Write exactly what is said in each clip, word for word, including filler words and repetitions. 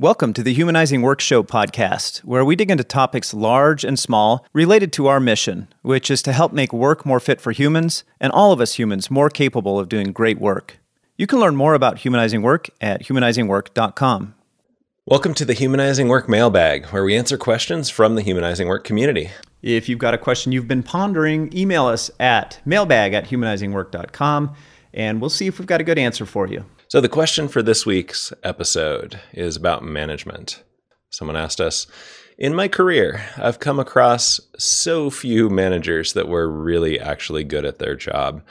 Welcome to the Humanizing Work Show podcast, where we dig into topics large and small related to our mission, which is to help make work more fit for humans and all of us humans more capable of doing great work. You can learn more about Humanizing Work at humanizing work dot com. Welcome to the Humanizing Work Mailbag, where we answer questions from the Humanizing Work community. If you've got a question you've been pondering, email us at mailbag at humanizing work dot com, and we'll see if we've got a good answer for you. So the question for this week's episode is about management. Someone asked us, in my career, I've come across so few managers that were really actually good at their job.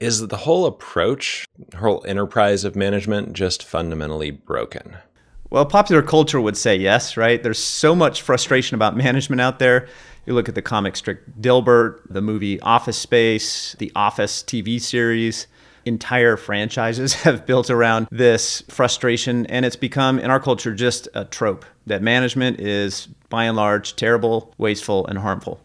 Is the whole approach, the whole enterprise of management just fundamentally broken? Well, popular culture would say yes, right? There's so much frustration about management out there. You look at the comic strip Dilbert, the movie Office Space, the Office T V series. Entire franchises have built around this frustration, and it's become, in our culture, just a trope that management is, by and large, terrible, wasteful, and harmful.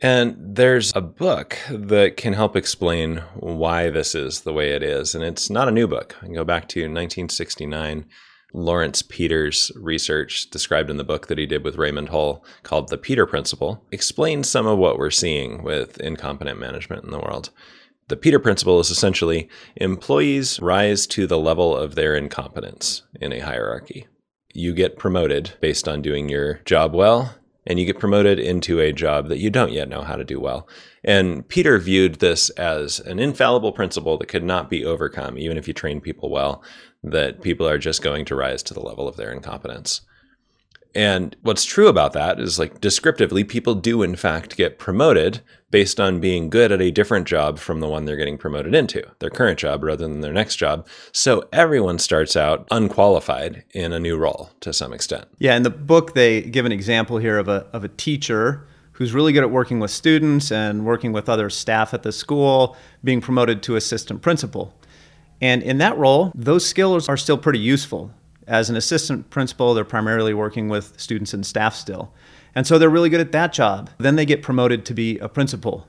And there's a book that can help explain why this is the way it is, and it's not a new book. I can go back to nineteen sixty-nine. Lawrence Peters' research described in the book that he did with Raymond Hull called The Peter Principle explains some of what we're seeing with incompetent management in the world. The Peter Principle is essentially employees rise to the level of their incompetence in a hierarchy. You get promoted based on doing your job well, and you get promoted into a job that you don't yet know how to do well. And Peter viewed this as an infallible principle that could not be overcome, even if you train people well, that people are just going to rise to the level of their incompetence. And what's true about that is, like, descriptively, people do in fact get promoted based on being good at a different job from the one they're getting promoted into, their current job rather than their next job. So everyone starts out unqualified in a new role to some extent. Yeah, in the book, they give an example here of a of a teacher who's really good at working with students and working with other staff at the school, being promoted to assistant principal. And in that role, those skills are still pretty useful. As an assistant principal, they're primarily working with students and staff still. And so they're really good at that job. Then they get promoted to be a principal.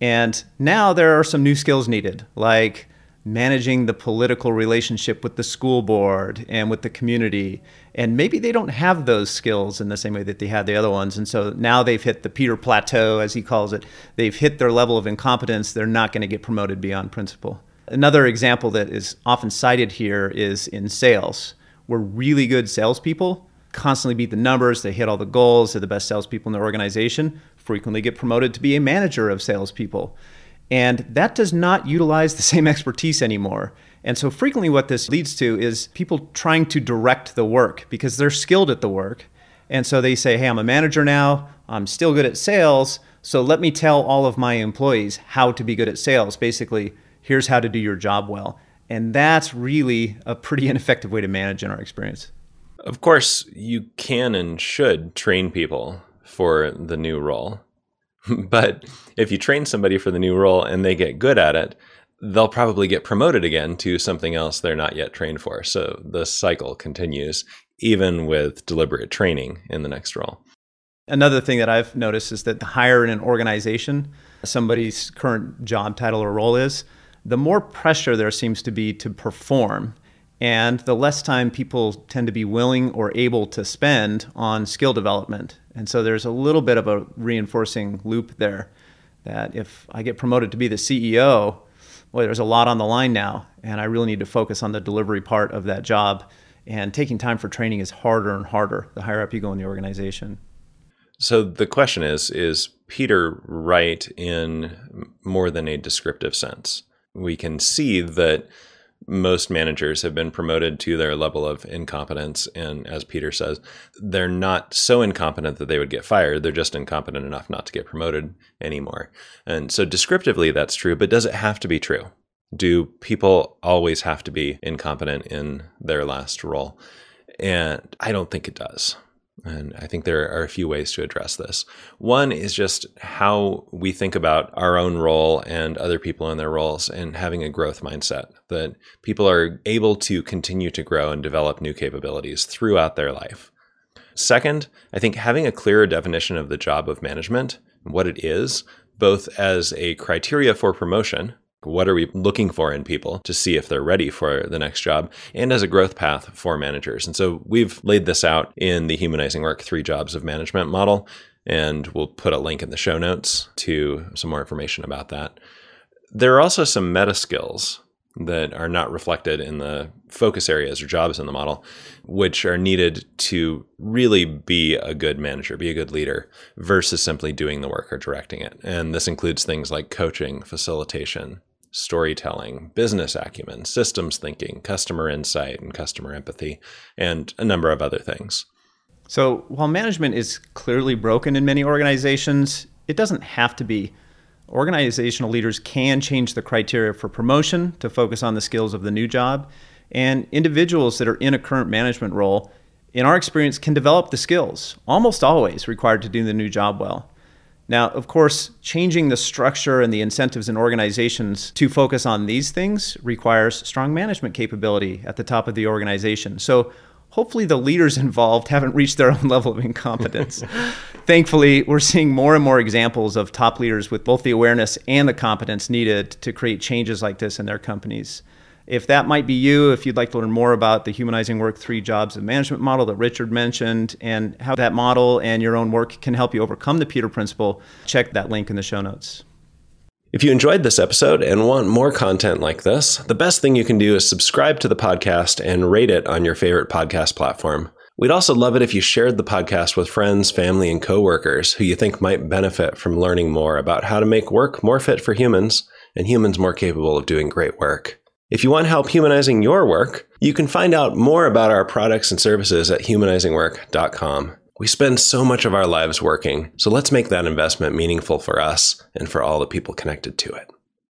And now there are some new skills needed, like managing the political relationship with the school board and with the community. And maybe they don't have those skills in the same way that they had the other ones. And so now they've hit the Peter Plateau, as he calls it. They've hit their level of incompetence. They're not going to get promoted beyond principal. Another example that is often cited here is in sales. We're really good salespeople, constantly beat the numbers, they hit all the goals, they're the best salespeople in the organization, frequently get promoted to be a manager of salespeople. And that does not utilize the same expertise anymore. And so frequently what this leads to is people trying to direct the work because they're skilled at the work. And so they say, hey, I'm a manager now, I'm still good at sales, so let me tell all of my employees how to be good at sales. Basically, here's how to do your job well. And that's really a pretty ineffective way to manage in our experience. Of course, you can and should train people for the new role. But if you train somebody for the new role and they get good at it, they'll probably get promoted again to something else they're not yet trained for. So the cycle continues, even with deliberate training in the next role. Another thing that I've noticed is that the higher in an organization somebody's current job title or role is, the more pressure there seems to be to perform, and the less time people tend to be willing or able to spend on skill development. And so there's a little bit of a reinforcing loop there that if I get promoted to be the C E O, well, there's a lot on the line now, and I really need to focus on the delivery part of that job. And taking time for training is harder and harder the higher up you go in the organization. So the question is, is Peter right in more than a descriptive sense? We can see that most managers have been promoted to their level of incompetence. And as Peter says, they're not so incompetent that they would get fired. They're just incompetent enough not to get promoted anymore. And so descriptively, that's true. But does it have to be true? Do people always have to be incompetent in their last role? And I don't think it does. And I think there are a few ways to address this. One is just how we think about our own role and other people in their roles and having a growth mindset that people are able to continue to grow and develop new capabilities throughout their life. Second, I think having a clearer definition of the job of management, what it is, both as a criteria for promotion, What are we looking for in people to see if they're ready for the next job, and as a growth path for managers? And so we've laid this out in the Humanizing Work Three Jobs of Management model, and we'll put a link in the show notes to some more information about that. There are also some meta skills that are not reflected in the focus areas or jobs in the model, which are needed to really be a good manager, be a good leader, versus simply doing the work or directing it. And this includes things like coaching, facilitation, storytelling, business acumen, systems thinking, customer insight, and customer empathy, and a number of other things. So while management is clearly broken in many organizations, it doesn't have to be. Organizational leaders can change the criteria for promotion to focus on the skills of the new job, and individuals that are in a current management role, in our experience, can develop the skills almost always required to do the new job well. Now, of course, changing the structure and the incentives in organizations to focus on these things requires strong management capability at the top of the organization. So hopefully the leaders involved haven't reached their own level of incompetence. Thankfully, we're seeing more and more examples of top leaders with both the awareness and the competence needed to create changes like this in their companies. If that might be you, if you'd like to learn more about the Humanizing Work Three Jobs of Management model that Richard mentioned, and how that model and your own work can help you overcome the Peter Principle, check that link in the show notes. If you enjoyed this episode and want more content like this, the best thing you can do is subscribe to the podcast and rate it on your favorite podcast platform. We'd also love it if you shared the podcast with friends, family, and coworkers who you think might benefit from learning more about how to make work more fit for humans and humans more capable of doing great work. If you want help humanizing your work, you can find out more about our products and services at humanizing work dot com. We spend so much of our lives working, so let's make that investment meaningful for us and for all the people connected to it.